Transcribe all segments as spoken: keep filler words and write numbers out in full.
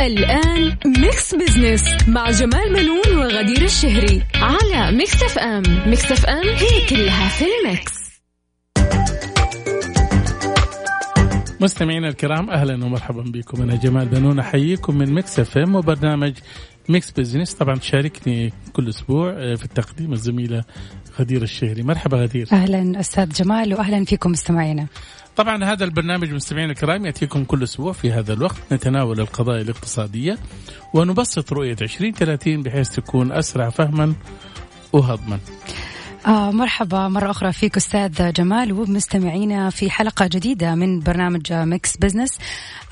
الآن ميكس بيزنس مع جمال بنون وغدير الشهري على ميكس إف إم. ميكس إف إم هي كلها في الميكس. مستمعينا الكرام، أهلا ومرحبا بكم. أنا جمال بنون أحييكم من ميكس إف إم وبرنامج ميكس بيزنس. طبعا تشاركني كل أسبوع في التقديم الزميلة غدير الشهري. مرحبا غدير. أهلا أستاذ جمال وأهلا فيكم مستمعينا. طبعا هذا البرنامج مستمعينا الكرام يأتيكم كل أسبوع في هذا الوقت، نتناول القضايا الاقتصادية ونبسط رؤية عشرين ثلاثين بحيث تكون أسرع فهما وهضما. آه مرحبا مرة أخرى فيك أستاذ جمال ومستمعينا في حلقة جديدة من برنامج ميكس بيزنس.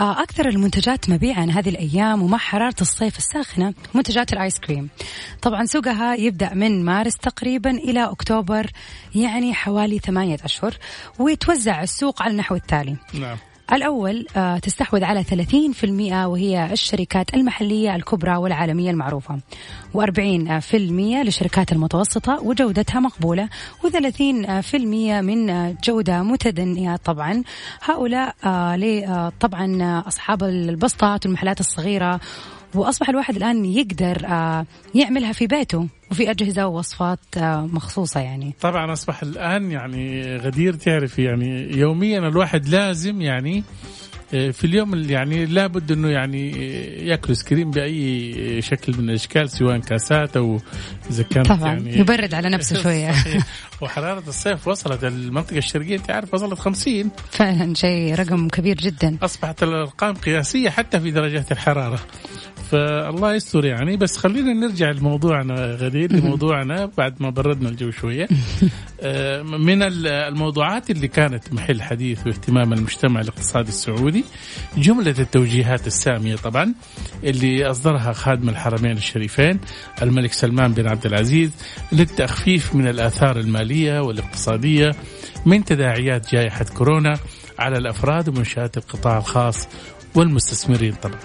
آه أكثر المنتجات مبيعاً هذه الأيام ومع حرارة الصيف الساخنة منتجات الآيس كريم. طبعاً سوقها يبدأ من مارس تقريباً إلى أكتوبر، يعني حوالي ثمانية أشهر، ويتوزع السوق على النحو التالي. نعم. الأول تستحوذ على ثلاثين بالمئة وهي الشركات المحلية الكبرى والعالمية المعروفة، وأربعين بالمئة للشركات المتوسطة وجودتها مقبولة، وثلاثين بالمئة من جودة متدنية. طبعا هؤلاء طبعا أصحاب البسطات والمحلات الصغيرة، وأصبح الواحد الآن يقدر يعملها في بيته وفي أجهزة ووصفات مخصوصة. يعني طبعا أصبح الآن يعني غدير تعرف يعني يوميا الواحد لازم يعني في اليوم يعني لابد أنه يعني يأكل سكريم بأي شكل من الأشكال، سواء كاسات أو إذا كانت طبعا يعني يبرد على نفسه شوية. وحرارة الصيف وصلت المنطقة الشرقية تعرف وصلت خمسين، فعلا شيء رقم كبير جدا. أصبحت الأرقام قياسية حتى في درجات الحرارة، فالله يستر يعني. بس خلينا نرجع لموضوعنا غدير، لموضوعنا بعد ما بردنا الجو شوية. من الموضوعات اللي كانت محل حديث واهتمام المجتمع الاقتصادي السعودي جملة التوجيهات السامية طبعا اللي أصدرها خادم الحرمين الشريفين الملك سلمان بن عبد العزيز للتخفيف من الآثار المالية والاقتصادية من تداعيات جائحة كورونا على الأفراد ومنشآت القطاع الخاص والمستثمرين. طبعا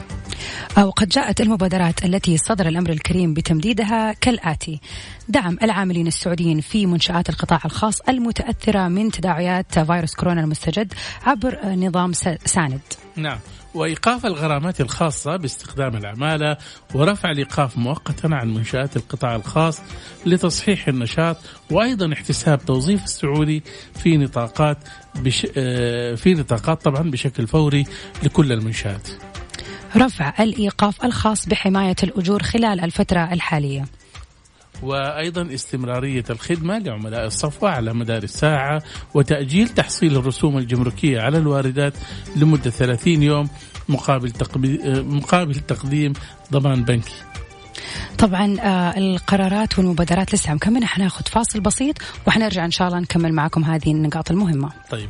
وقد جاءت المبادرات التي صدر الأمر الكريم بتمديدها كالآتي: دعم العاملين السعوديين في منشآت القطاع الخاص المتأثرة من تداعيات فيروس كورونا المستجد عبر نظام ساند. نعم. وإيقاف الغرامات الخاصة باستخدام العمالة ورفع الإيقاف مؤقتا عن منشآت القطاع الخاص لتصحيح النشاط، وأيضا احتساب توظيف السعودي في نطاقات بش... في نطاقات طبعا بشكل فوري لكل المنشآت. رفع الإيقاف الخاص بحماية الأجور خلال الفترة الحالية. وأيضا استمرارية الخدمة لعملاء الصفوة على مدار الساعة، وتأجيل تحصيل الرسوم الجمركية على الواردات لمدة ثلاثين يوم مقابل مقابل تقديم ضمان بنكي. طبعا القرارات والمبادرات لسه مكملة. حناخد فاصل بسيط وحنرجع إن شاء الله نكمل معكم هذه النقاط المهمة. طيب.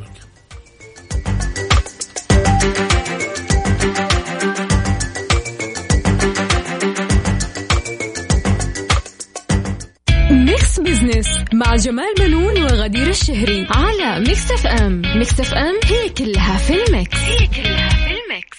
مع جمال بنون وغدير الشهري على ميكس إف إم. ميكس إف إم هي كلها في الميكس. هي كلها في الميكس.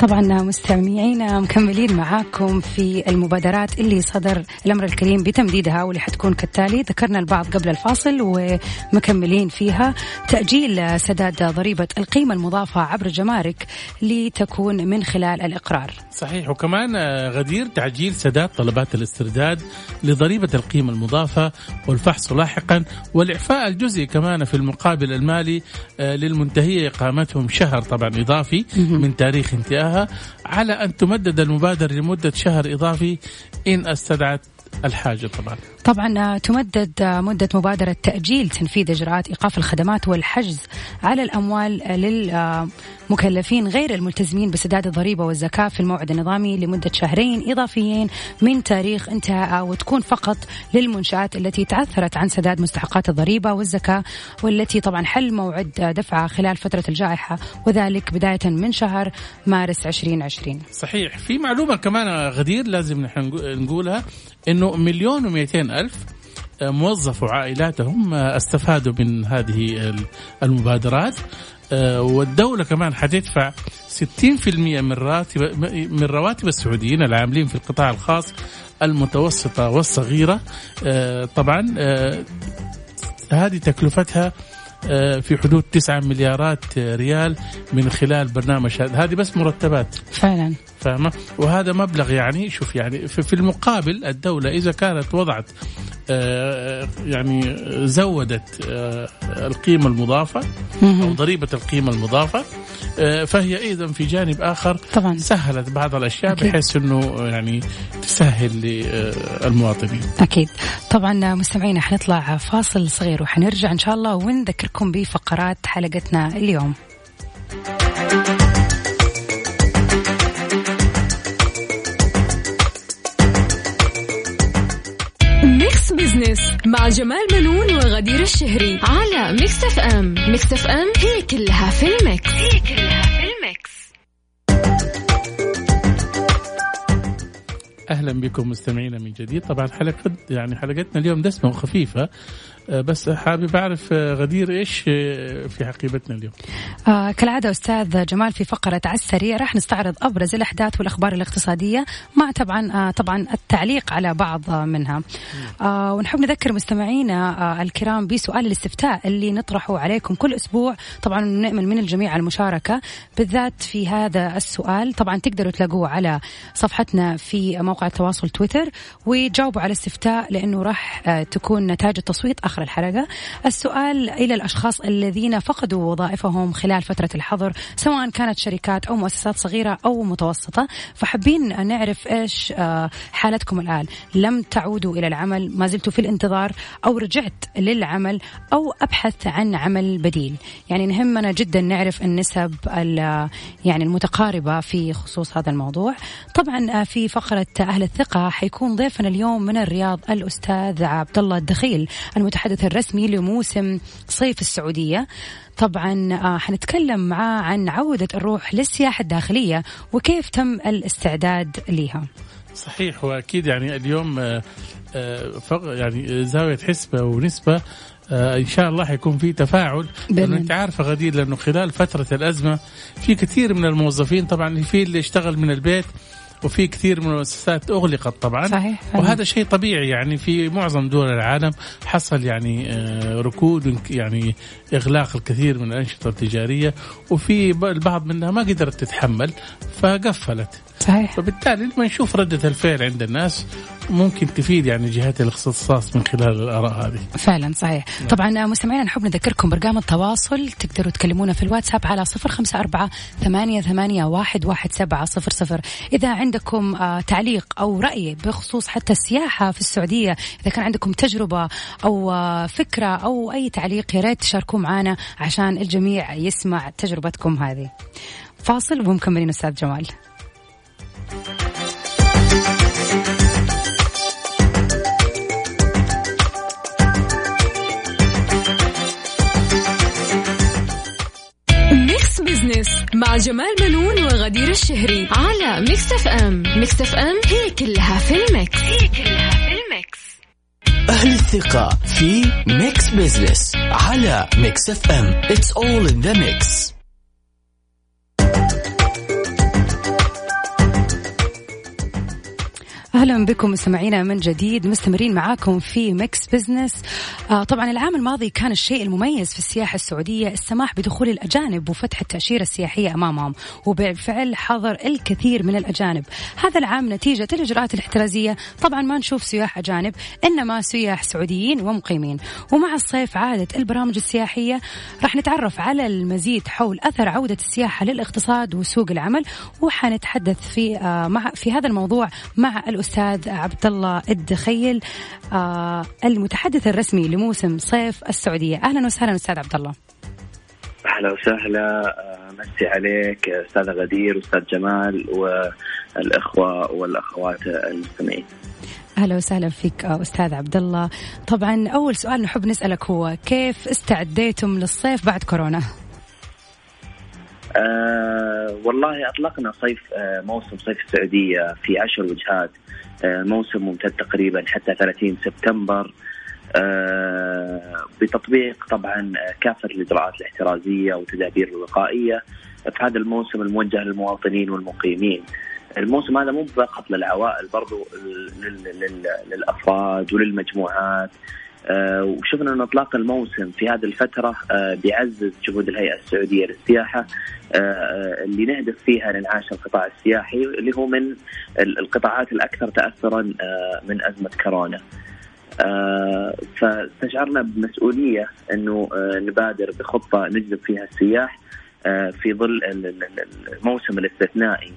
طبعا مستمعينا مكملين معاكم في المبادرات اللي صدر الأمر الكريم بتمديدها، واللي حتكون كالتالي. ذكرنا البعض قبل الفاصل ومكملين فيها: تأجيل سداد ضريبة القيمة المضافة عبر جمارك لتكون من خلال الإقرار. صحيح. وكمان غدير تعجيل سداد طلبات الاسترداد لضريبة القيمة المضافة والفحص لاحقا، والإعفاء الجزئي كمان في المقابل المالي للمنتهية إقامتهم شهر طبعا إضافي من تاريخ انتهاء، على أن تمدد المبادرة لمدة شهر إضافي إن استدعت الحاجة. طبعا طبعا تمدد مدة مبادرة تأجيل تنفيذ إجراءات إيقاف الخدمات والحجز على الأموال مكلفين غير الملتزمين بسداد الضريبة والزكاة في الموعد النظامي لمدة شهرين إضافيين من تاريخ انتهاء، وتكون فقط للمنشآت التي تعثرت عن سداد مستحقات الضريبة والزكاة والتي طبعا حل موعد دفعها خلال فترة الجائحة، وذلك بداية من شهر مارس عشرين عشرين. صحيح. في معلومة كمان غدير لازم نحن نقولها، إنه مليون ومئتين ألف موظف وعائلاتهم استفادوا من هذه المبادرات، والدولة كمان حتدفع ستين بالمئة من راتب من رواتب السعوديين العاملين في القطاع الخاص المتوسطة والصغيرة. طبعا هذه تكلفتها في حدود تسعة مليارات ريال من خلال برنامج هذا، هذه بس مرتبات فعلا، فاهمة؟ وهذا مبلغ يعني شوف يعني في المقابل الدولة إذا كانت وضعت يعني زودت القيمة المضافة أو ضريبة القيمة المضافة، فهي أيضا في جانب آخر طبعا سهلت بعض الأشياء أكيد. بحيث أنه يعني تسهل للمواطنين أكيد. طبعا مستمعينا حنطلع فاصل صغير وحنرجع إن شاء الله ونذكركم بفقرات حلقتنا اليوم. بيزنس مع جمال بنون وغدير الشهري على ميكس إف إم. ميكس إف إم هي كلها في الميكس، هي كلها في الميكس. أهلا بكم مستمعينا من جديد. طبعا حلقة يعني حلقتنا اليوم دسمة وخفيفة، بس حابب أعرف غدير إيش في حقيبتنا اليوم؟ آه كالعادة أستاذ جمال في فقرة على السريع راح نستعرض أبرز الأحداث والأخبار الاقتصادية مع طبعا آه طبعا التعليق على بعض منها. آه ونحب نذكر مستمعينا آه الكرام بسؤال الاستفتاء اللي نطرحه عليكم كل أسبوع. طبعا نأمل من الجميع على المشاركة بالذات في هذا السؤال. طبعا تقدروا تلاقوه على صفحتنا في موقع التواصل تويتر، وجاوبوا على الاستفتاء لأنه راح آه تكون نتائج التصويت آخر الحلقة. السؤال إلى الأشخاص الذين فقدوا وظائفهم خلال فترة الحظر، سواء كانت شركات أو مؤسسات صغيرة أو متوسطة، فحابين نعرف إيش حالتكم الآن. لم تعودوا إلى العمل، ما زلتوا في الانتظار، أو رجعت للعمل، أو أبحث عن عمل بديل. يعني نهمنا جدا نعرف النسب يعني المتقاربة في خصوص هذا الموضوع. طبعا في فقرة أهل الثقة حيكون ضيفنا اليوم من الرياض الأستاذ عبدالله الدخيل المتحدث الرسمي لموسم صيف السعودية. طبعا آه حنتكلم معاه عن عودة الروح للسياحة الداخلية وكيف تم الاستعداد لها. صحيح. وأكيد يعني اليوم آه آه يعني زاوية حسبة ونسبة آه إن شاء الله حيكون في تفاعل. أنت عارفة غدير لأنه خلال فترة الأزمة في كثير من الموظفين طبعا في اللي اشتغل من البيت، وفي كثير من المؤسسات أغلقت طبعا. صحيح. وهذا شيء طبيعي يعني في معظم دول العالم حصل يعني ركود، يعني إغلاق الكثير من الأنشطة التجارية، وفي البعض منها ما قدرت تتحمل فقفلت. صحيح. فبالتالي لما نشوف ردة الفعل عند الناس ممكن تفيد يعني جهات الاختصاص من خلال الآراء هذه. فعلا صحيح. نعم. طبعا مستمعينا نحب نذكركم برقم التواصل، تقدروا تكلمونا في الواتساب على صفر خمسة أربعة ثمانية ثمانية واحد واحد سبعة صفر صفر. إذا عندكم تعليق أو رأي بخصوص حتى السياحة في السعودية، إذا كان عندكم تجربة أو فكرة أو أي تعليق، يا ريت تشاركوا معنا عشان الجميع يسمع تجربتكم هذه. فاصل ومكملين أستاذ جمال. ميكس بيزنس مع جمال بنون وغدير الشهري على ميكس إف إم. ميكس إف إم هي كلها في الميكس، هي كلها في الميكس. أهل الثقة في ميكس بيزنس على ميكس إف إم. It's all in the mix. أهلا بكم مستمعينا من جديد، مستمرين معاكم في ميكس بيزنس. آه طبعا العام الماضي كان الشيء المميز في السياحة السعودية السماح بدخول الأجانب وفتح التأشيرة السياحية أمامهم، وبالفعل حضر الكثير من الأجانب. هذا العام نتيجة الإجراءات الاحترازية طبعا ما نشوف سياح أجانب، إنما سياح سعوديين ومقيمين. ومع الصيف عادت البرامج السياحية. راح نتعرف على المزيد حول أثر عودة السياحة للاقتصاد وسوق العمل، وحنتحدث في آه مع في هذا الموضوع مع الأستاذ عبدالله الدخيل آه المتحدث الرسمي لموسم صيف السعودية. أهلا وسهلا أستاذ عبدالله. أهلا وسهلا، مسي عليك أستاذ غدير وأستاذ جمال والأخوة والأخوات المستمعين. أهلا وسهلا فيك أستاذ عبدالله. طبعا أول سؤال نحب نسألك هو كيف استعديتم للصيف بعد كورونا؟ أه والله أطلقنا صيف أه موسم صيف السعودية في عشر وجهات، أه موسم ممتد تقريبا حتى ثلاثين سبتمبر، أه بتطبيق طبعا كافة الإجراءات الاحترازية والتدابير الوقائية في هذا الموسم الموجه للمواطنين والمقيمين. الموسم هذا مو فقط للعوائل، برضو للأفراد وللمجموعات، أه وشفنا أن إطلاق الموسم في هذه الفترة أه بيعزز جهود الهيئة السعودية للسياحة أه اللي نهدف فيها لنعاش القطاع السياحي اللي هو من القطاعات الأكثر تأثرا أه من أزمة كورونا. أه فاستشعرنا بمسؤولية أنه أه نبادر بخطة نجذب فيها السياح أه في ظل الموسم الاستثنائي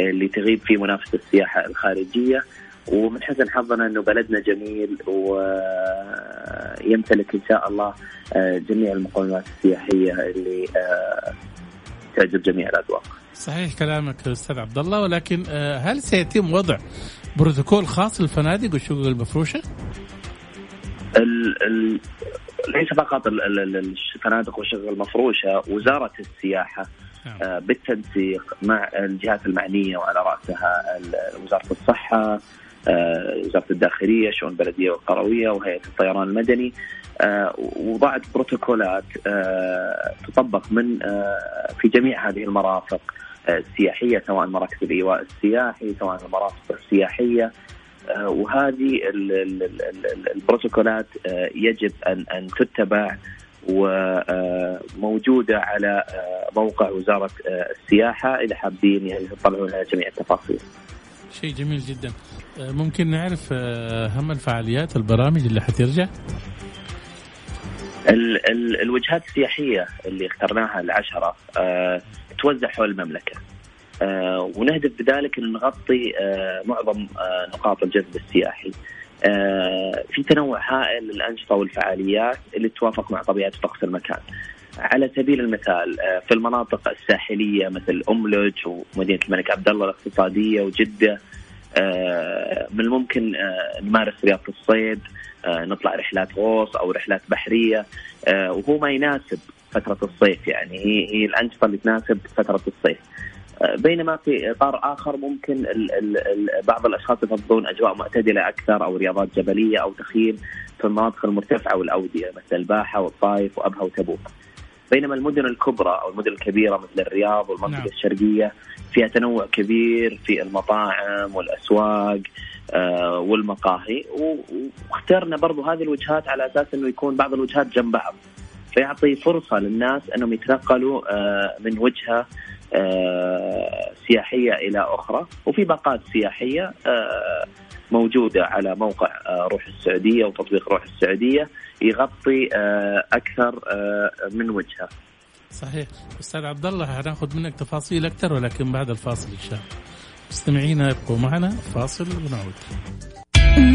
اللي تغيب فيه منافسة السياحة الخارجية. ومن حسن حظنا أنه بلدنا جميل ويمتلك إن شاء الله جميع المقومات السياحية اللي تعجب جميع الأذواق. صحيح كلامك أستاذ عبد الله، ولكن هل سيتم وضع بروتوكول خاص للفنادق والشقق المفروشة؟ ال ال ليس فقط الفنادق والشقق المفروشة، وزارة السياحة بالتنسيق مع الجهات المعنية وعلى رأسها وزارة الصحة، وزارة الداخلية، شؤون البلدية والقروية، وهيئة الطيران المدني، وضعت بروتوكولات تطبق من في جميع هذه المرافق السياحية، سواء مراكز الإيواء السياحي سواء المرافق السياحية. وهذه البروتوكولات يجب أن تتبع وموجودة على موقع وزارة السياحة إلى حابين يعني يطلعون على جميع التفاصيل. شيء جميل جدا. ممكن نعرف أهم الفعاليات البرامج اللي حترجع؟ ال- ال- الوجهات السياحية اللي اخترناها العشرة أه توزع حول المملكة، أه ونهدف بذلك أن نغطي أه معظم أه نقاط الجذب السياحي. في تنوع هائل للأنشطة والفعاليات اللي توافق مع طبيعة وطقس المكان. على سبيل المثال في المناطق الساحلية مثل أملج ومدينة الملك عبدالله الاقتصادية وجدة، من الممكن نمارس رياضة الصيد، نطلع رحلات غوص أو رحلات بحرية، وهو ما يناسب فترة الصيف، يعني هي الأنشطة اللي تناسب فترة الصيف. بينما في إطار آخر ممكن ال ال ال بعض الأشخاص يفضلون أجواء معتدلة أكثر أو رياضات جبلية أو تخييم في المناطق المرتفعة والأودية مثل الباحة والطائف وأبها وتبوك. بينما المدن الكبرى أو المدن الكبيرة مثل الرياض والمنطقة نعم. الشرقية فيها تنوع كبير في المطاعم والأسواق آه والمقاهي، واخترنا برضو هذه الوجهات على أساس أنه يكون بعض الوجهات جنب بعض فيعطي فرصة للناس أنهم يتنقلوا آه من وجهة آه سياحية إلى أخرى. وفي باقات سياحية آه موجودة على موقع آه روح السعودية وتطبيق روح السعودية يغطي آه أكثر آه من وجهة. صحيح أستاذ عبد الله، هناخد منك تفاصيل أكثر ولكن بعد الفاصل إن شاء الله. مستمعينا يبقوا معنا، فاصل ونعود.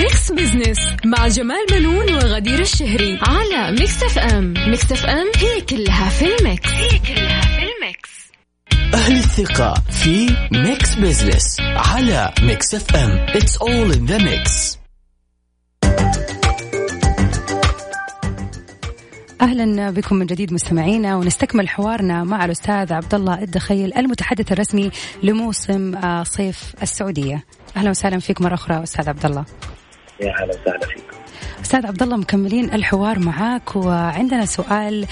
ميكس بيزنس مع جمال بنون وغدير الشهري على ميكس إف إم. ميكس إف إم هي كلها في الميكس، هي كلها في الميكس. أهل الثقة في ميكس بيزنس على ميكس إف إم. It's all in the mix. أهلا بكم من جديد مستمعينا، ونستكمل حوارنا مع الأستاذ عبدالله الدخيل المتحدث الرسمي لموسم صيف السعودية. أهلا وسهلا فيك مرة أخرى أستاذ عبدالله. يا أهلا وسهلا فيكم أستاذ عبدالله، مكملين الحوار معاك وعندنا سؤال.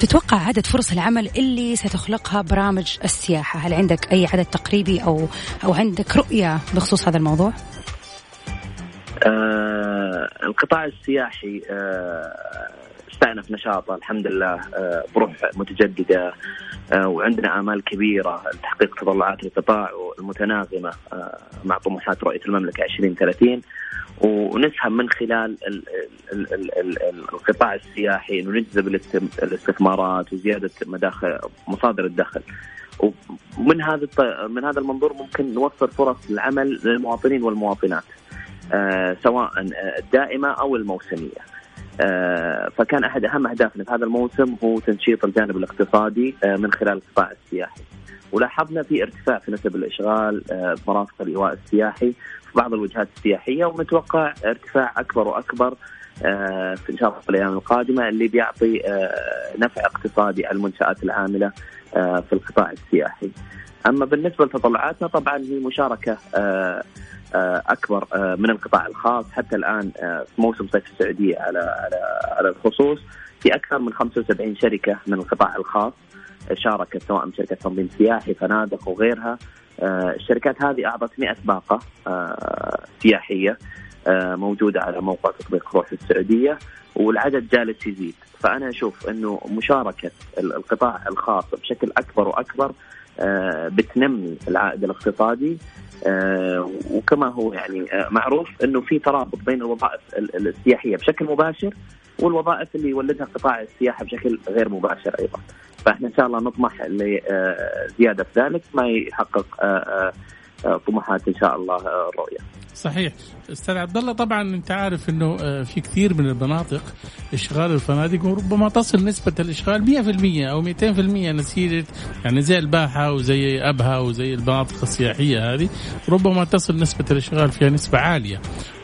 تتوقع عدد فرص العمل اللي ستخلقها برامج السياحة؟ هل عندك أي عدد تقريبي أو أو عندك رؤية بخصوص هذا الموضوع؟ آه القطاع السياحي آه استأنف نشاطه الحمد لله آه بروح متجددة، آه وعندنا آمال كبيرة لتحقيق تطلعات القطاع المتناغمة آه مع طموحات رؤية المملكة عشرين ثلاثين، ونسهم من خلال ال ال ال ال القطاع السياحي إنه نجذب الاستثمارات وزيادة مداخل مصادر الدخل. ومن هذا من هذا المنظور ممكن نوفر فرص العمل للمواطنين والمواطنات آه سواء الدائمة أو الموسمية. فكان أحد أهم أهدافنا في هذا الموسم هو تنشيط الجانب الاقتصادي من خلال القطاع السياحي، ولاحظنا في ارتفاع في نسب الإشغال في مناطق الإيواء السياحي في بعض الوجهات السياحية، ونتوقع ارتفاع أكبر وأكبر في إن شاء الله في الأيام القادمة اللي بيعطي نفع اقتصادي على المنشآت العاملة في القطاع السياحي. أما بالنسبة لتطلعاتنا طبعا هي مشاركة أكبر من القطاع الخاص، حتى الآن في موسم صيف السعودية على على على الخصوص في أكثر من خمسة وسبعين شركة من القطاع الخاص شاركت، سواء شركة تنظيم سياحي، فنادق وغيرها. الشركات هذه أعطت مئة باقة سياحية موجودة على موقع تطبيق روح السعودية، والعدد جالس يزيد. فأنا أشوف أنه مشاركة القطاع الخاص بشكل أكبر وأكبر بتنمي العائد الاقتصادي، وكما هو يعني معروف أنه في ترابط بين الوظائف السياحية بشكل مباشر والوظائف اللي يولدها قطاع السياحة بشكل غير مباشر أيضا. فإحنا إن شاء الله نطمح لزيادة ذلك ما يحقق طموحات إن شاء الله الرؤية. صحيح أستاذ عبدالله، طبعا أنت عارف أنه في كثير من المناطق إشغال الفنادق وربما تصل نسبة الإشغال مئة بالمئة أو مئتين بالمئة نسيرة، يعني زي الباحة وزي أبها وزي المناطق السياحية هذه ربما تصل نسبة الإشغال فيها نسبة عالية،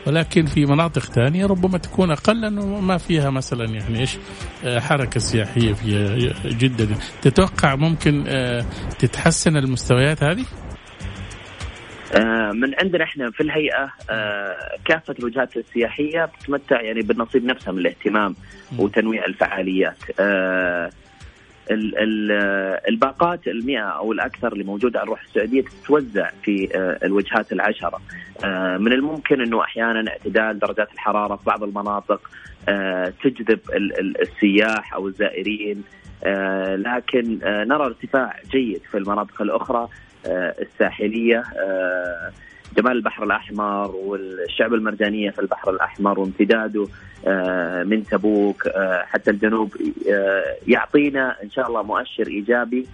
ولكن في مناطق ثانية ربما تكون أقل وما فيها مثلا يعني إيش حركة سياحية فيها جدا. تتوقع ممكن تتحسن المستويات هذه؟ من عندنا احنا في الهيئة كافة الوجهات السياحية بتمتع يعني بالنصيب نفسها من الاهتمام وتنويع الفعاليات. الباقات المئة أو الأكثر اللي موجودة على روح السعودية تتوزع في الوجهات العشرة. من الممكن أنه أحيانا اعتدال درجات الحرارة في بعض المناطق تجذب السياح أو الزائرين، لكن نرى ارتفاع جيد في المناطق الأخرى الساحلية، جمال البحر الأحمر والشعب المرجانية في البحر الأحمر وامتداده من تبوك حتى الجنوب يعطينا إن شاء الله مؤشر إيجابي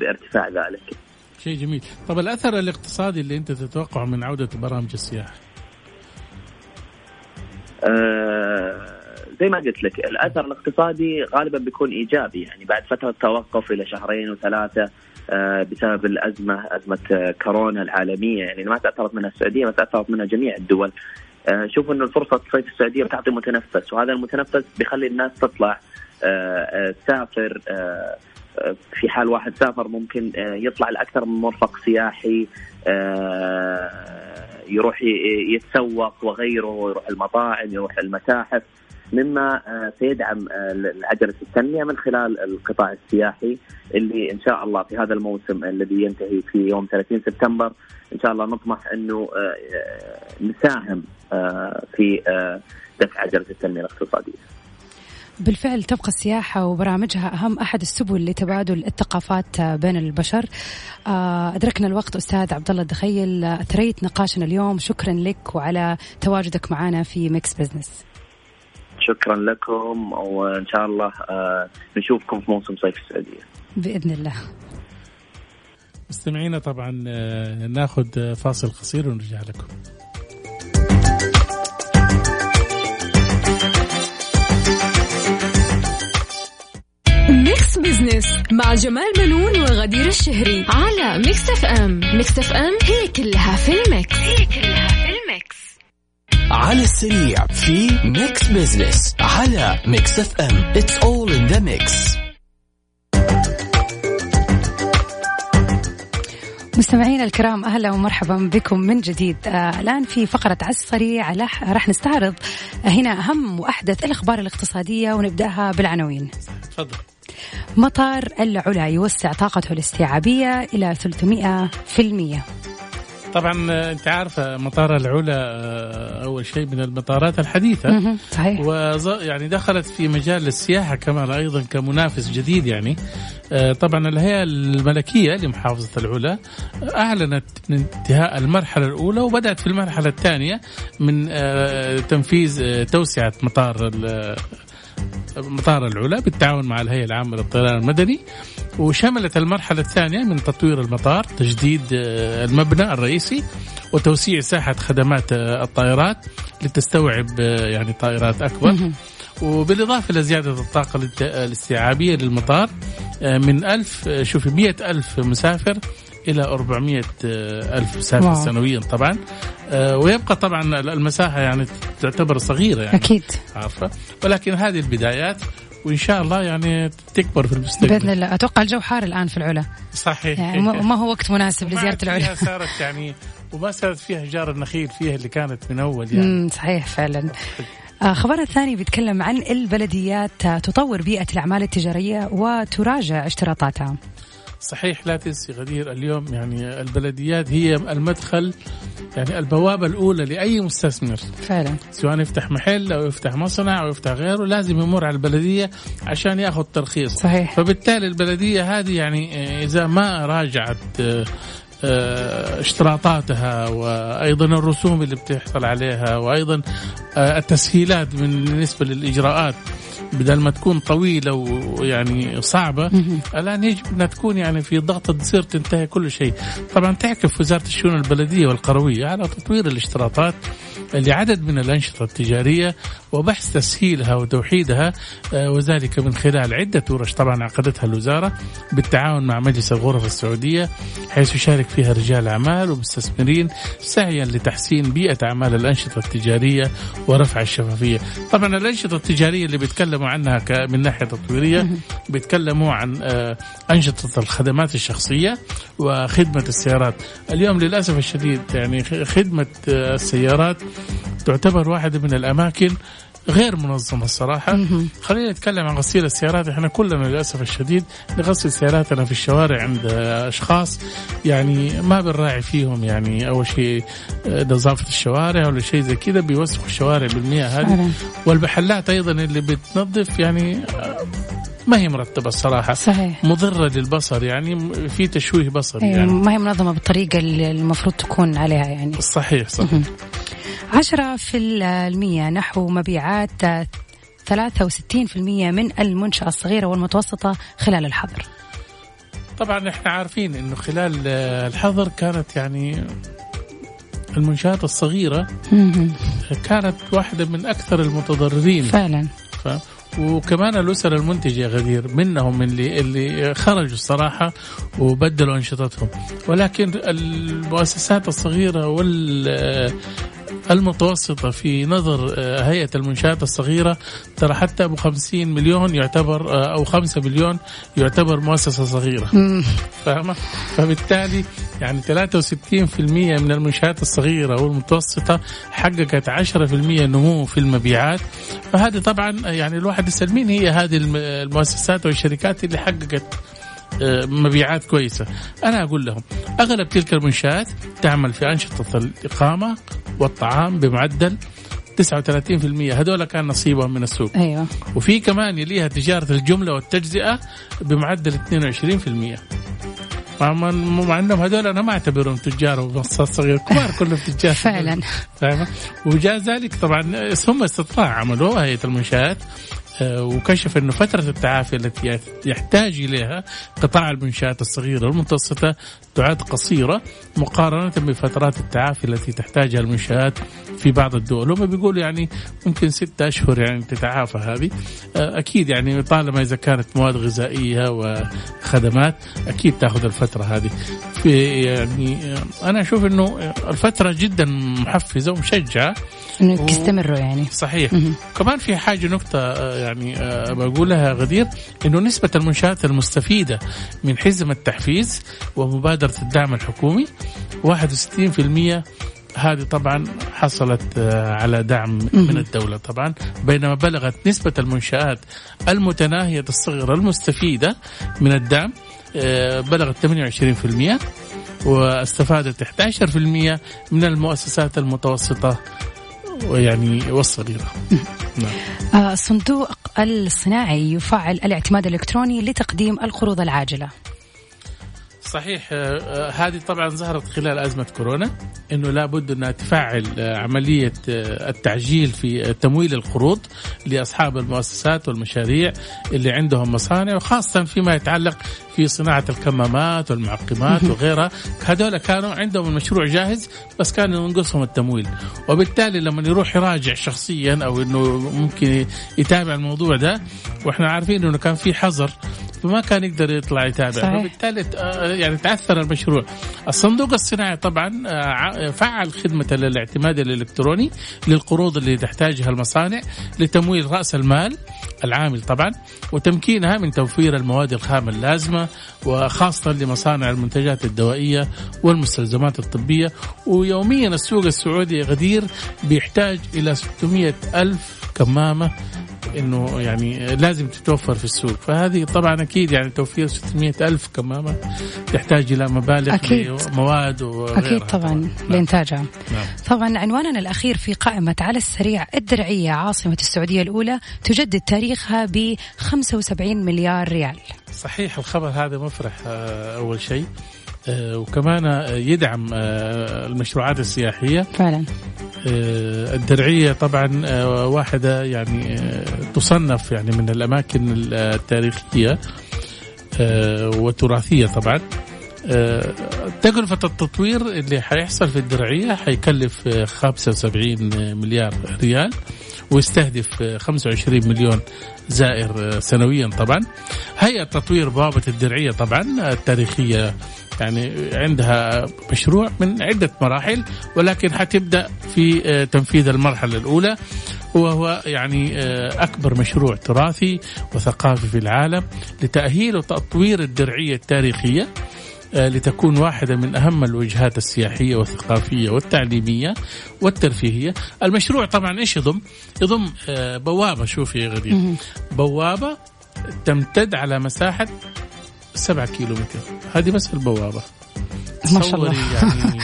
بارتفاع ذلك. شيء جميل. طب الأثر الاقتصادي اللي أنت تتوقع من عودة برامج السياحة؟ أه زي ما قلت لك، الأثر الاقتصادي غالبا بيكون إيجابي، يعني بعد فترة توقف إلى شهرين وثلاثة بسبب الأزمة أزمة كورونا العالمية، يعني ما تأثرت منها السعودية بس تأثرت منها جميع الدول. شوفوا أن الفرصة صيف السعودية بتعطي متنفس، وهذا المتنفس بيخلي الناس تطلع تسافر. في حال واحد سافر ممكن يطلع لأكثر من مرفق سياحي، يروح يتسوق وغيره، يروح المطاعم، يروح المتاحف، مما سيدعم عجلة التنمية من خلال القطاع السياحي اللي إن شاء الله في هذا الموسم الذي ينتهي في يوم ثلاثين سبتمبر إن شاء الله نطمح أنه نساهم في دفع عجلة التنمية الاقتصادية. بالفعل تبقى السياحة وبرامجها أهم أحد السبل لتبادل الثقافات بين البشر. أدركنا الوقت أستاذ عبدالله الدخيل، أثريت نقاشنا اليوم، شكرا لك وعلى تواجدك معنا في ميكس بيزنس. شكرا لكم، وإن شاء الله نشوفكم في موسم صيف السعودية بإذن الله. مستمعينا طبعا ناخذ فاصل قصير ونرجع لكم. ميكس بيزنس مع جمال بنون وغدير الشهري على ميكس إف إم. ميكس إف إم هي كلها في الميكس، هي كلها في الميكس على السريع في ميكس بيزنس على ميكس إف إم. It's all in the mix. مستمعين الكرام أهلا ومرحبا بكم من جديد. آه، الآن في فقرة على السريع راح نستعرض هنا أهم وأحدث الأخبار الاقتصادية، ونبدأها بالعناوين. تفضل. مطار العلا يوسع طاقته الاستيعابية إلى ثلاثمئة بالمئة. طبعا انت عارف مطار العلا اول شيء من المطارات الحديثه، صحيح، ويعني دخلت في مجال السياحه كمان ايضا كمنافس جديد. يعني طبعا الهيئه الملكيه لمحافظه العلا اعلنت انتهاء المرحله الاولى وبدات في المرحله الثانيه من تنفيذ توسعه مطار مطار العلا بالتعاون مع الهيئة العامة للطيران المدني، وشملت المرحلة الثانية من تطوير المطار، تجديد المبنى الرئيسي وتوسيع ساحة خدمات الطائرات لتستوعب يعني طائرات أكبر وبالإضافة لزيادة الطاقة الاستيعابية للمطار من ألف شوفي مية ألف مسافر إلى أربعمية ألف مسافر سنويا طبعا. ويبقى طبعا المساحة يعني تعتبر صغيرة يعني أكيد عارفة، ولكن هذه البدايات وإن شاء الله يعني تكبر في المستقبل بإذن الله. أتوقع الجو حار الآن في العلا صحيح يعني، ما هو وقت مناسب لزيارة العلا صارت يعني، وما صارت فيها جار النخيل فيها اللي كانت من أول يعني صحيح فعلا. خبرنا الثاني بيتكلم عن البلديات تطور بيئة الأعمال التجارية وتراجع اشتراطاتها. صحيح لا تنسي غدير، اليوم يعني البلديات هي المدخل يعني البوابة الأولى لأي مستثمر فعلا، سواء يفتح محل أو يفتح مصنع أو يفتح غيره لازم يمر على البلدية عشان يأخذ ترخيص صحيح. فبالتالي البلدية هذه يعني إذا ما راجعت اشتراطاتها وأيضا الرسوم اللي بتحصل عليها وأيضا التسهيلات بالنسبة للإجراءات بدل ما تكون طويلة ويعني صعبة الآن يجب أن تكون يعني في ضغط تصير تنتهي كل شيء. طبعا تعكف وزارة الشؤون البلدية والقروية على تطوير الاشتراطات لعدد من الأنشطة التجارية وبحث تسهيلها وتوحيدها، وذلك من خلال عدة ورش طبعا عقدتها الوزارة بالتعاون مع مجلس الغرف السعودية، حيث يشارك فيها رجال أعمال ومستثمرين سعيا لتحسين بيئة أعمال الأنشطة التجارية ورفع الشفافية. طبعا الأنشطة التجارية اللي بيتكلموا عنها من ناحية تطويرية بيتكلموا عن أنشطة الخدمات الشخصية وخدمة السيارات. اليوم للأسف الشديد يعني خدمة السيارات تعتبر واحدة من الأماكن غير منظمة الصراحة. خلينا نتكلم عن غسيل السيارات، احنا كلنا للأسف الشديد نغسل سياراتنا في الشوارع عند أشخاص يعني ما بنراعي فيهم يعني أول شيء نظافة الشوارع ولا شيء زي كده، بيوسخوا الشوارع بالمياه هذه، والمحلات أيضا اللي بتنظف يعني ما هي مرتبة الصراحة صحيح. مضرة للبصر يعني في تشويه بصر يعني ما هي منظمة بالطريقة اللي المفروض تكون عليها يعني صحيح صحيح. عشرة في المية نحو مبيعات ثلاثة وستين في المية من المنشأة الصغيرة والمتوسطة خلال الحظر. طبعا احنا عارفين انه خلال الحظر كانت يعني المنشآت الصغيرة كانت واحدة من اكثر المتضررين فعلا ف... وكمان الأسر المنتجة غدير منهم اللي, اللي خرجوا الصراحة وبدلوا أنشطتهم، ولكن المؤسسات الصغيرة والمتوسطة في نظر هيئة المنشآت الصغيرة ترى حتى أبو خمسين مليون يعتبر أو خمسة مليون يعتبر مؤسسة صغيرة فاهمة؟ فبالتالي يعني ثلاثة وستين بالمئة من المنشآت الصغيرة والمتوسطة حققت عشرة بالمئة نمو في المبيعات، فهذه طبعا يعني الواحد السلمين هي هذه المؤسسات والشركات اللي حققت مبيعات كويسة. أنا أقول لهم أغلب تلك المنشآت تعمل في أنشطة الإقامة والطعام بمعدل تسعة وثلاثين بالمئة، هذول كان نصيبهم من السوق أيوة. وفي كمان يليها تجارة الجملة والتجزئة بمعدل اثنين وعشرين بالمئة، مع أنهم هذول أنا ما أعتبرهم تجار ومنصات صغير كبار كلهم تجار فعلا فاهمة. وجاء ذلك طبعا ثم استطلاع عملوه هيئة المنشآت وكشف أنه فترة التعافي التي يحتاج إليها قطاع المنشآت الصغيرة والمتوسطة تعد قصيرة مقارنة بفترات التعافي التي تحتاجها المنشآت في بعض الدول. هم بيقولوا يعني ممكن ستة أشهر يعني تتعافى هذه، أكيد يعني طالما إذا كانت مواد غذائية وخدمات أكيد تأخذ الفترة هذه. في يعني أنا أشوف أنه الفترة جدا محفزة ومشجعة أنه يستمروا يعني صحيح. كمان في حاجة نقطة يعني بقولها غدير، أنه نسبة المنشآت المستفيدة من حزم التحفيز ومبادرة الدعم الحكومي واحد وستين بالمئة، هذه طبعا حصلت على دعم من الدولة طبعا، بينما بلغت نسبة المنشآت المتناهية الصغر المستفيدة من الدعم بلغت ثمانية وعشرين بالمئة، واستفادت أحد عشر بالمئة من المؤسسات المتوسطة ويعني والصغيرة. نعم. الصندوق الصناعي يفعل الاعتماد الإلكتروني لتقديم القروض العاجلة. صحيح. هذه طبعا ظهرت خلال أزمة كورونا أنه لابد أنها تفعل عملية التعجيل في تمويل القروض لأصحاب المؤسسات والمشاريع اللي عندهم مصانع, وخاصة فيما يتعلق في صناعة الكمامات والمعقمات وغيرها. هذول كانوا عندهم المشروع جاهز بس كانوا ينقصهم التمويل, وبالتالي لما يروح يراجع شخصيا أو أنه ممكن يتابع الموضوع ده, وإحنا عارفين أنه كان في حظر فما كان يقدر يطلع يتابع, وبالتالي يعني تأثر المشروع. الصندوق الصناعي طبعا فعل خدمة الاعتماد الإلكتروني للقروض اللي تحتاجها المصانع لتمويل رأس المال العامل طبعا, وتمكينها من توفير المواد الخام اللازمة, وخاصة لمصانع المنتجات الدوائية والمستلزمات الطبية. ويوميا السوق السعودي غدير بيحتاج إلى ستمائة ألف كمامة إنه يعني لازم تتوفر في السوق. فهذه طبعا أكيد يعني توفير ستمائة ألف كمامة تحتاج إلى مبالغ مواد وغيرها أكيد طبعا لإنتاجها. طبعا عنواننا الأخير في قائمة على السريع: الدرعية عاصمة السعودية الأولى تجدد تاريخها ب خمسة وسبعين مليار ريال. صحيح, الخبر هذا مفرح أول شيء, وكمان يدعم المشروعات السياحية فعلا. الدرعية طبعا واحدة يعني تصنف يعني من الأماكن التاريخية وتراثية طبعا. تكلفة التطوير اللي حيحصل في الدرعية حيكلف خمسة وسبعين مليار ريال, ويستهدف خمسة وعشرين مليون زائر سنويا طبعا. هيئة تطوير بوابة الدرعية طبعا التاريخية يعني عندها مشروع من عدة مراحل, ولكن حتبدأ في تنفيذ المرحلة الأولى, وهو يعني أكبر مشروع تراثي وثقافي في العالم لتأهيل وتطوير الدرعية التاريخية لتكون واحدة من أهم الوجهات السياحية والثقافية والتعليمية والترفيهية. المشروع طبعا إيش يضم؟ يضم بوابة, شوفي يا غدير, بوابة تمتد على مساحة سبعة كيلومتر, هذه بس البوابة ما شاء الله يعني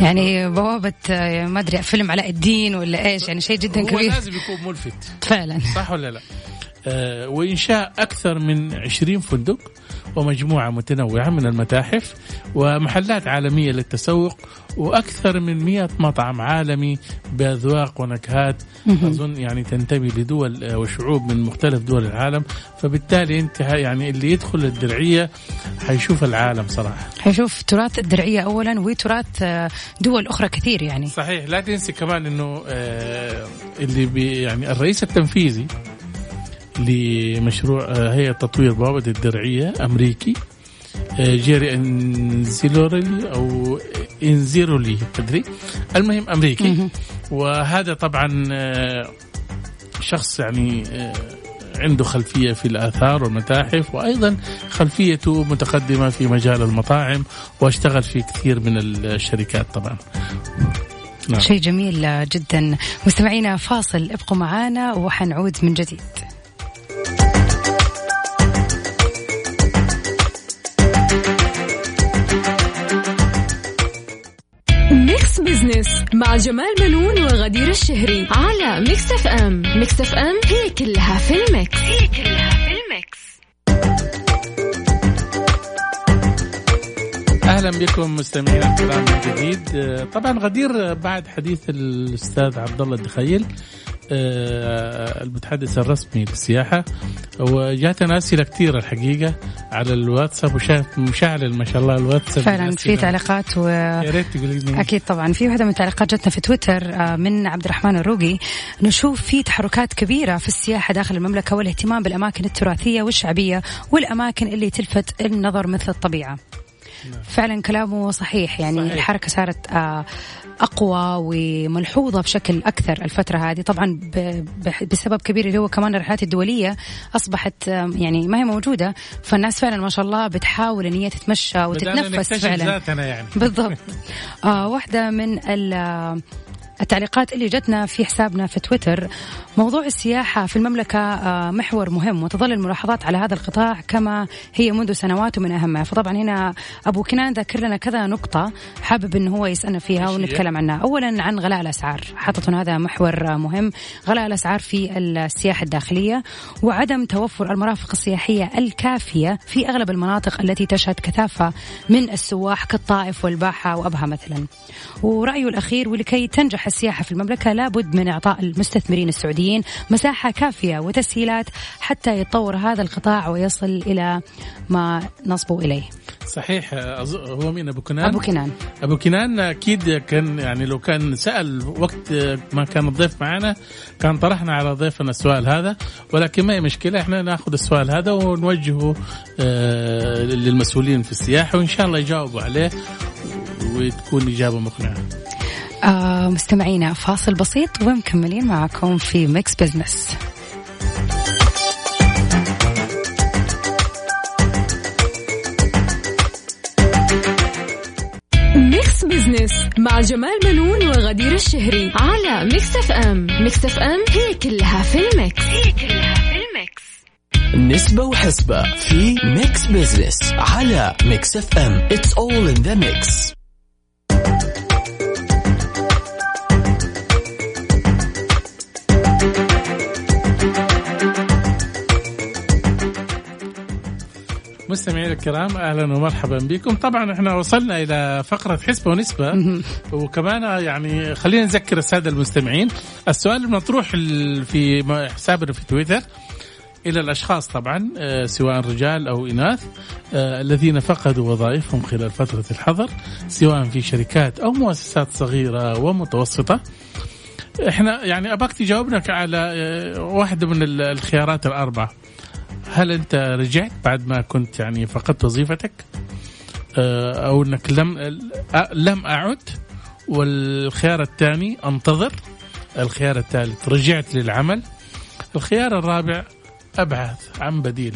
يعني بوابة ما أدري فيلم علاء الدين ولا إيش, يعني شيء جدا كبير. هو لازم يكون ملفت فعلا, صح ولا لا؟ آه, وإنشاء أكثر من عشرين فندق ومجموعة متنوعة من المتاحف ومحلات عالمية للتسوق, وأكثر من مئة مطعم عالمي بأذواق ونكهات أظن يعني تنتمي لدول وشعوب من مختلف دول العالم. فبالتالي أنت يعني اللي يدخل الدرعية حيشوف العالم صراحة, حيشوف تراث الدرعية أولا وتراث دول أخرى كثير يعني. صحيح, لا تنسي كمان أنه اللي بي يعني الرئيس التنفيذي لمشروع هيئة تطوير بوابة الدرعية أمريكي, جيري إنزيلوري أو إنزيلوري أدري, المهم أمريكي. وهذا طبعا شخص يعني عنده خلفية في الآثار والمتاحف, وأيضا خلفيته متقدمة في مجال المطاعم, واشتغل في كثير من الشركات طبعا. نعم. شيء جميل جدا. مستمعينا فاصل, ابقوا معانا وحنعود من جديد. بيزنس مع جمال بنون وغدير الشهري على ميكس إف إم. ميكس إف إم هي كلها في الميكس, هي كلها في الميكس. أهلا بكم مستمعينا الكرام من جديد. طبعا غدير, بعد حديث الأستاذ عبدالله الدخيل المتحدث الرسمي للسياحة, وجاتنا أسئلة كثيرة الحقيقة على الواتساب, وشاهدت مشعل ما شاء الله الواتساب فعلا في تعليقات و... أكيد طبعا. في واحدة من التعليقات جاتنا في تويتر من عبد الرحمن الروقي: نشوف في تحركات كبيرة في السياحة داخل المملكة والاهتمام بالأماكن التراثية والشعبية والأماكن اللي تلفت النظر مثل الطبيعة. فعلا كلامه صحيح يعني صحيح. الحركة صارت أقوى وملحوظة بشكل أكثر الفترة هذه طبعا, بسبب كبير اللي هو كمان الرحلات الدولية أصبحت يعني ما هي موجودة, فالناس فعلا ما شاء الله بتحاول أن هي تتمشى وتتنفس فعلا يعني. بالضبط. آه, واحدة من التعليقات اللي جتنا في حسابنا في تويتر. موضوع السياحة في المملكة محور مهم وتظل الملاحظات على هذا القطاع كما هي منذ سنوات ومن أهمها. فطبعا هنا أبو كنان ذكر لنا كذا نقطة حابب إن هو يسألنا فيها ونتكلم عنها. أولا عن غلاء الأسعار، حاططنا هذا محور مهم، غلاء الأسعار في السياحة الداخلية وعدم توفر المرافق السياحية الكافية في أغلب المناطق التي تشهد كثافة من السواح كالطائف والباحة وأبها مثلا. ورأيه الأخير، ولكي تنجح السياحة في المملكة لابد من إعطاء المستثمرين السعوديين مساحة كافية وتسهيلات حتى يتطور هذا القطاع ويصل إلى ما نصبوا إليه. صحيح. هو مين أبو كنان؟ أبو كنان أبو كنان أكيد كان يعني لو كان سأل وقت ما كان الضيف معنا كان طرحنا على ضيفنا السؤال هذا، ولكن ما هي مشكلة، إحنا نأخذ السؤال هذا ونوجهه للمسؤولين في السياحة وإن شاء الله يجاوبوا عليه وتكون إجابة مقنعة. آه مستمعينا، فاصل بسيط ومكملين معكم في ميكس بيزنس. ميكس بيزنس مع جمال بنون وغدير الشهري على ميكس إف إم. ميكس إف إم هي كلها في الميكس. هي كلها في الميكس. نسبة وحسبة في ميكس بيزنس على ميكس إف إم. It's all in the mix. مستمعين الكرام، أهلا ومرحبا بكم. طبعا احنا وصلنا إلى فقرة حسبة ونسبة، وكمان يعني خلينا نذكر السادة المستمعين السؤال المطروح في حسابنا في تويتر إلى الأشخاص طبعا سواء رجال أو إناث الذين فقدوا وظائفهم خلال فترة الحظر سواء في شركات أو مؤسسات صغيرة ومتوسطة. احنا يعني أباك تجاوبنك على واحدة من الخيارات الأربعة. هل أنت رجعت بعد ما كنت يعني فقدت وظيفتك، أو أنك لم لم أعد، والخيار الثاني أنتظر، الخيار الثالث رجعت للعمل، الخيار الرابع أبحث عن بديل؟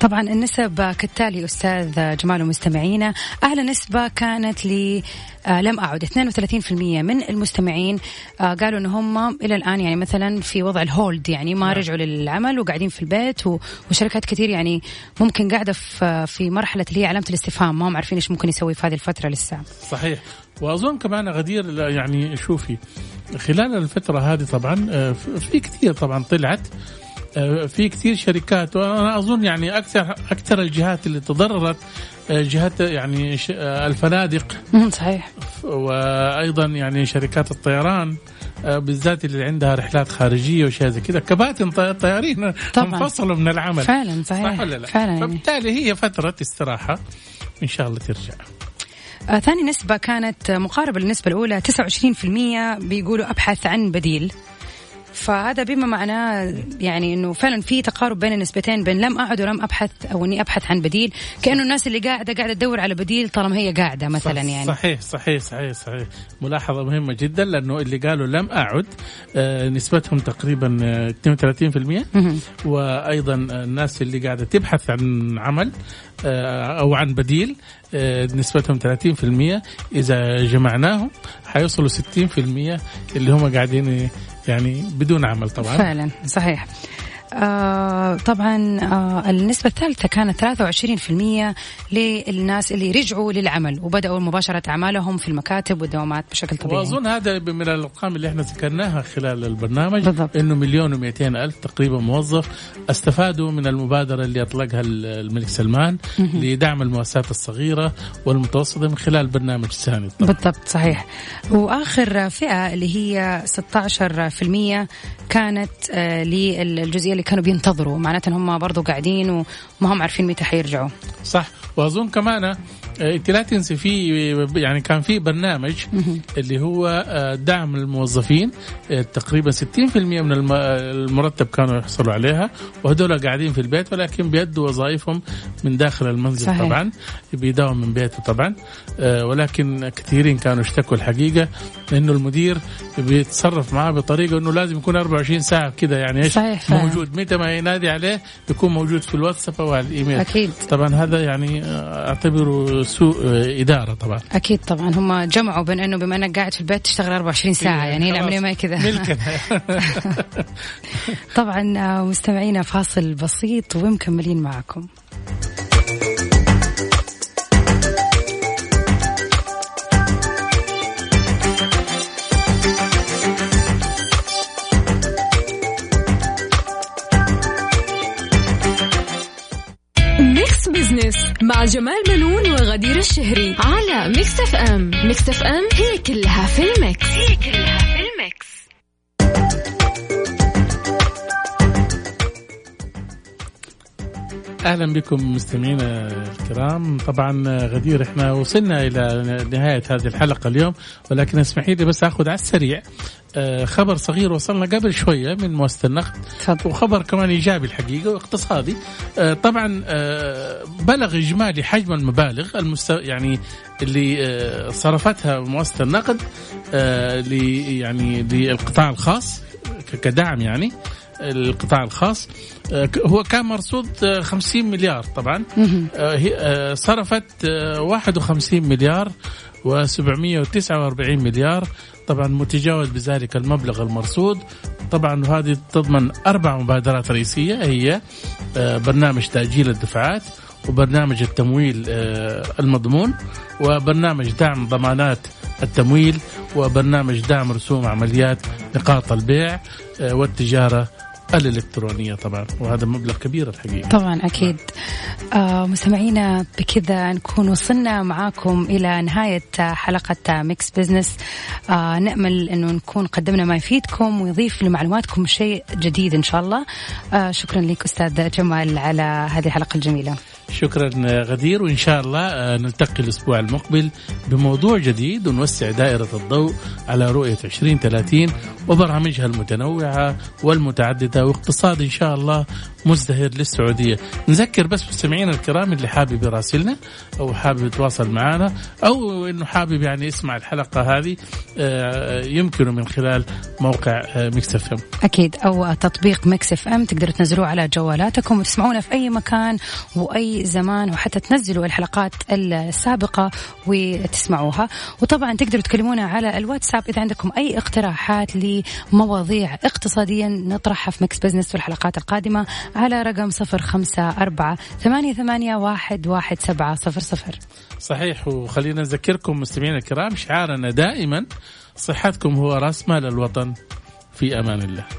طبعا النسب كالتالي أستاذ جمال ومستمعينا. أعلى نسبة كانت ل لم أعد، اثنين وثلاثين بالمئة من المستمعين قالوا أن هم إلى الآن يعني مثلا في وضع الهولد، يعني ما رجعوا للعمل وقاعدين في البيت، وشركات كثير يعني ممكن قاعدة في مرحلة اللي هي علامة الاستفهام، ما هم عارفين إيش ممكن يسوي في هذه الفترة لسه. صحيح. وأظن كمان غدير يعني شوفي خلال الفترة هذه طبعا في كثير طبعا طلعت في كثير شركات، وأنا أظن يعني أكثر أكثر الجهات اللي تضررت جهات يعني الفنادق. صحيح. وأيضا يعني شركات الطيران بالذات اللي عندها رحلات خارجية وشيء زي كذا، كباتن طيارين انفصلوا من العمل. فعلا صحيح. صح ولا لا؟ فعلا. فبالتالي هي فترة استراحة إن شاء الله ترجع. آه ثاني نسبة كانت مقاربة للنسبة الأولى، تسعة وعشرين بالمئة بيقولوا أبحث عن بديل. فهذا بما معناه يعني انه فعلا في تقارب بين النسبتين، بين لم اعد ولم ابحث او اني ابحث عن بديل، كانه الناس اللي قاعده قاعده تدور على بديل طالما هي قاعده مثلا. يعني صحيح صحيح صحيح صحيح. ملاحظه مهمه جدا، لانه اللي قالوا لم اعد نسبتهم تقريبا اثنين وثلاثين بالمئة، وايضا الناس اللي قاعده تبحث عن عمل او عن بديل نسبتهم ثلاثين بالمئة. اذا جمعناهم حيوصلوا ستين بالمئة اللي هم قاعدين يعني بدون عمل. طبعا فعلا صحيح. آه طبعا آه النسبة الثالثة كانت ثلاثة وعشرين بالمئة للناس اللي رجعوا للعمل وبدأوا مباشرة أعمالهم في المكاتب والدوامات بشكل طبيعي. وأظن هذا من الأرقام اللي احنا ذكرناها خلال البرنامج بالضبط. إنه مليون ومئتين ألف تقريبا موظف استفادوا من المبادرة اللي أطلقها الملك سلمان م-م. لدعم المؤسسات الصغيرة والمتوسطة من خلال برنامج ساند. بالضبط صحيح. وآخر فئة اللي هي ستة عشر بالمئة كانت آه للجزئية اللي كانوا بينتظروا، معناته هم برضو قاعدين وما هم عارفين متى حيرجعوا. صح. وأظن كمان انت لا تنسي في يعني كان في برنامج اللي هو دعم الموظفين، تقريبا ستين بالمئة من المرتب كانوا يحصلوا عليها، وهذول قاعدين في البيت ولكن بيدوا وظائفهم من داخل المنزل. صحيح. طبعا بيداوموا من بيته طبعا، ولكن كثيرين كانوا اشتكوا الحقيقة انه المدير بيتصرف معاه بطريقة انه لازم يكون أربعة وعشرين ساعة كده، يعني ايش موجود متى ما ينادي عليه يكون موجود في الواتساب او على الايميل. أكيد. طبعا هذا يعني اعتبره سوء إدارة طبعا. أكيد طبعا هم جمعوا بين أنه بما أنك قاعد في البيت تشتغل أربعة وعشرين ساعة إيه يعني العملية ما كذا طبعا. مستمعينا فاصل بسيط ومكملين معكم. مع جمال بنون وغدير الشهري على ميكس إف إم. ميكس إف إم هي كلها في الميكس. هي كلها في الميكس. أهلا بكم مستمعينا الكرام. طبعا غدير احنا وصلنا إلى نهاية هذه الحلقة اليوم، ولكن اسمحي لي بس أخذ على السريع خبر صغير وصلنا قبل شوية من مؤسسة النقد، وخبر كمان إيجابي الحقيقة واقتصادي. طبعا بلغ إجمالي حجم المبالغ المست... يعني اللي صرفتها مؤسسة النقد لي يعني للقطاع الخاص كدعم، يعني القطاع الخاص هو كان مرصود خمسين مليار، طبعا صرفت واحد وخمسين مليار وسبعمائة وتسعة وأربعين مليار، طبعا متجاوز بذلك المبلغ المرصود. طبعا هذه تضمن أربع مبادرات رئيسية، هي برنامج تأجيل الدفعات، وبرنامج التمويل المضمون، وبرنامج دعم ضمانات التمويل، وبرنامج دعم رسوم عمليات نقاط البيع والتجارة الإلكترونية. طبعا وهذا مبلغ كبير الحقيقة طبعا أكيد. آه مستمعينا بكذا نكون وصلنا معاكم إلى نهاية حلقة ميكس بيزنس. آه نأمل أنه نكون قدمنا ما يفيدكم ويضيف لمعلوماتكم شيء جديد إن شاء الله. آه شكرا لك أستاذ جمال على هذه الحلقة الجميلة. شكرا غدير، وإن شاء الله نلتقي الأسبوع المقبل بموضوع جديد ونوسع دائرة الضوء على رؤية عشرين ثلاثين وبرامجها المتنوعة والمتعددة، واقتصاد إن شاء الله مزدهر للسعودية. نذكر بس مستمعينا الكرام اللي حابب يراسلنا أو حابب يتواصل معنا أو إنه حابب يعني يسمع الحلقة هذه يمكنه من خلال موقع ميكس إف إم أكيد، أو تطبيق ميكس إف إم تقدروا تنزلوه على جوالاتكم وتسمعونا في أي مكان وأي زمان، وحتى تنزلوا الحلقات السابقة وتسمعوها. وطبعا تقدروا تكلمونا على الواتساب إذا عندكم أي اقتراحات لمواضيع اقتصادية نطرحها في ميكس بيزنس في الحلقات القادمة على رقم صفر خمسة أربعة ثمانية ثمانية واحد واحد سبعة صفر صفر. صحيح. وخلينا نذكركم مستمعينا الكرام شعارنا دائما، صحتكم هو رأس مال الوطن. في أمان الله.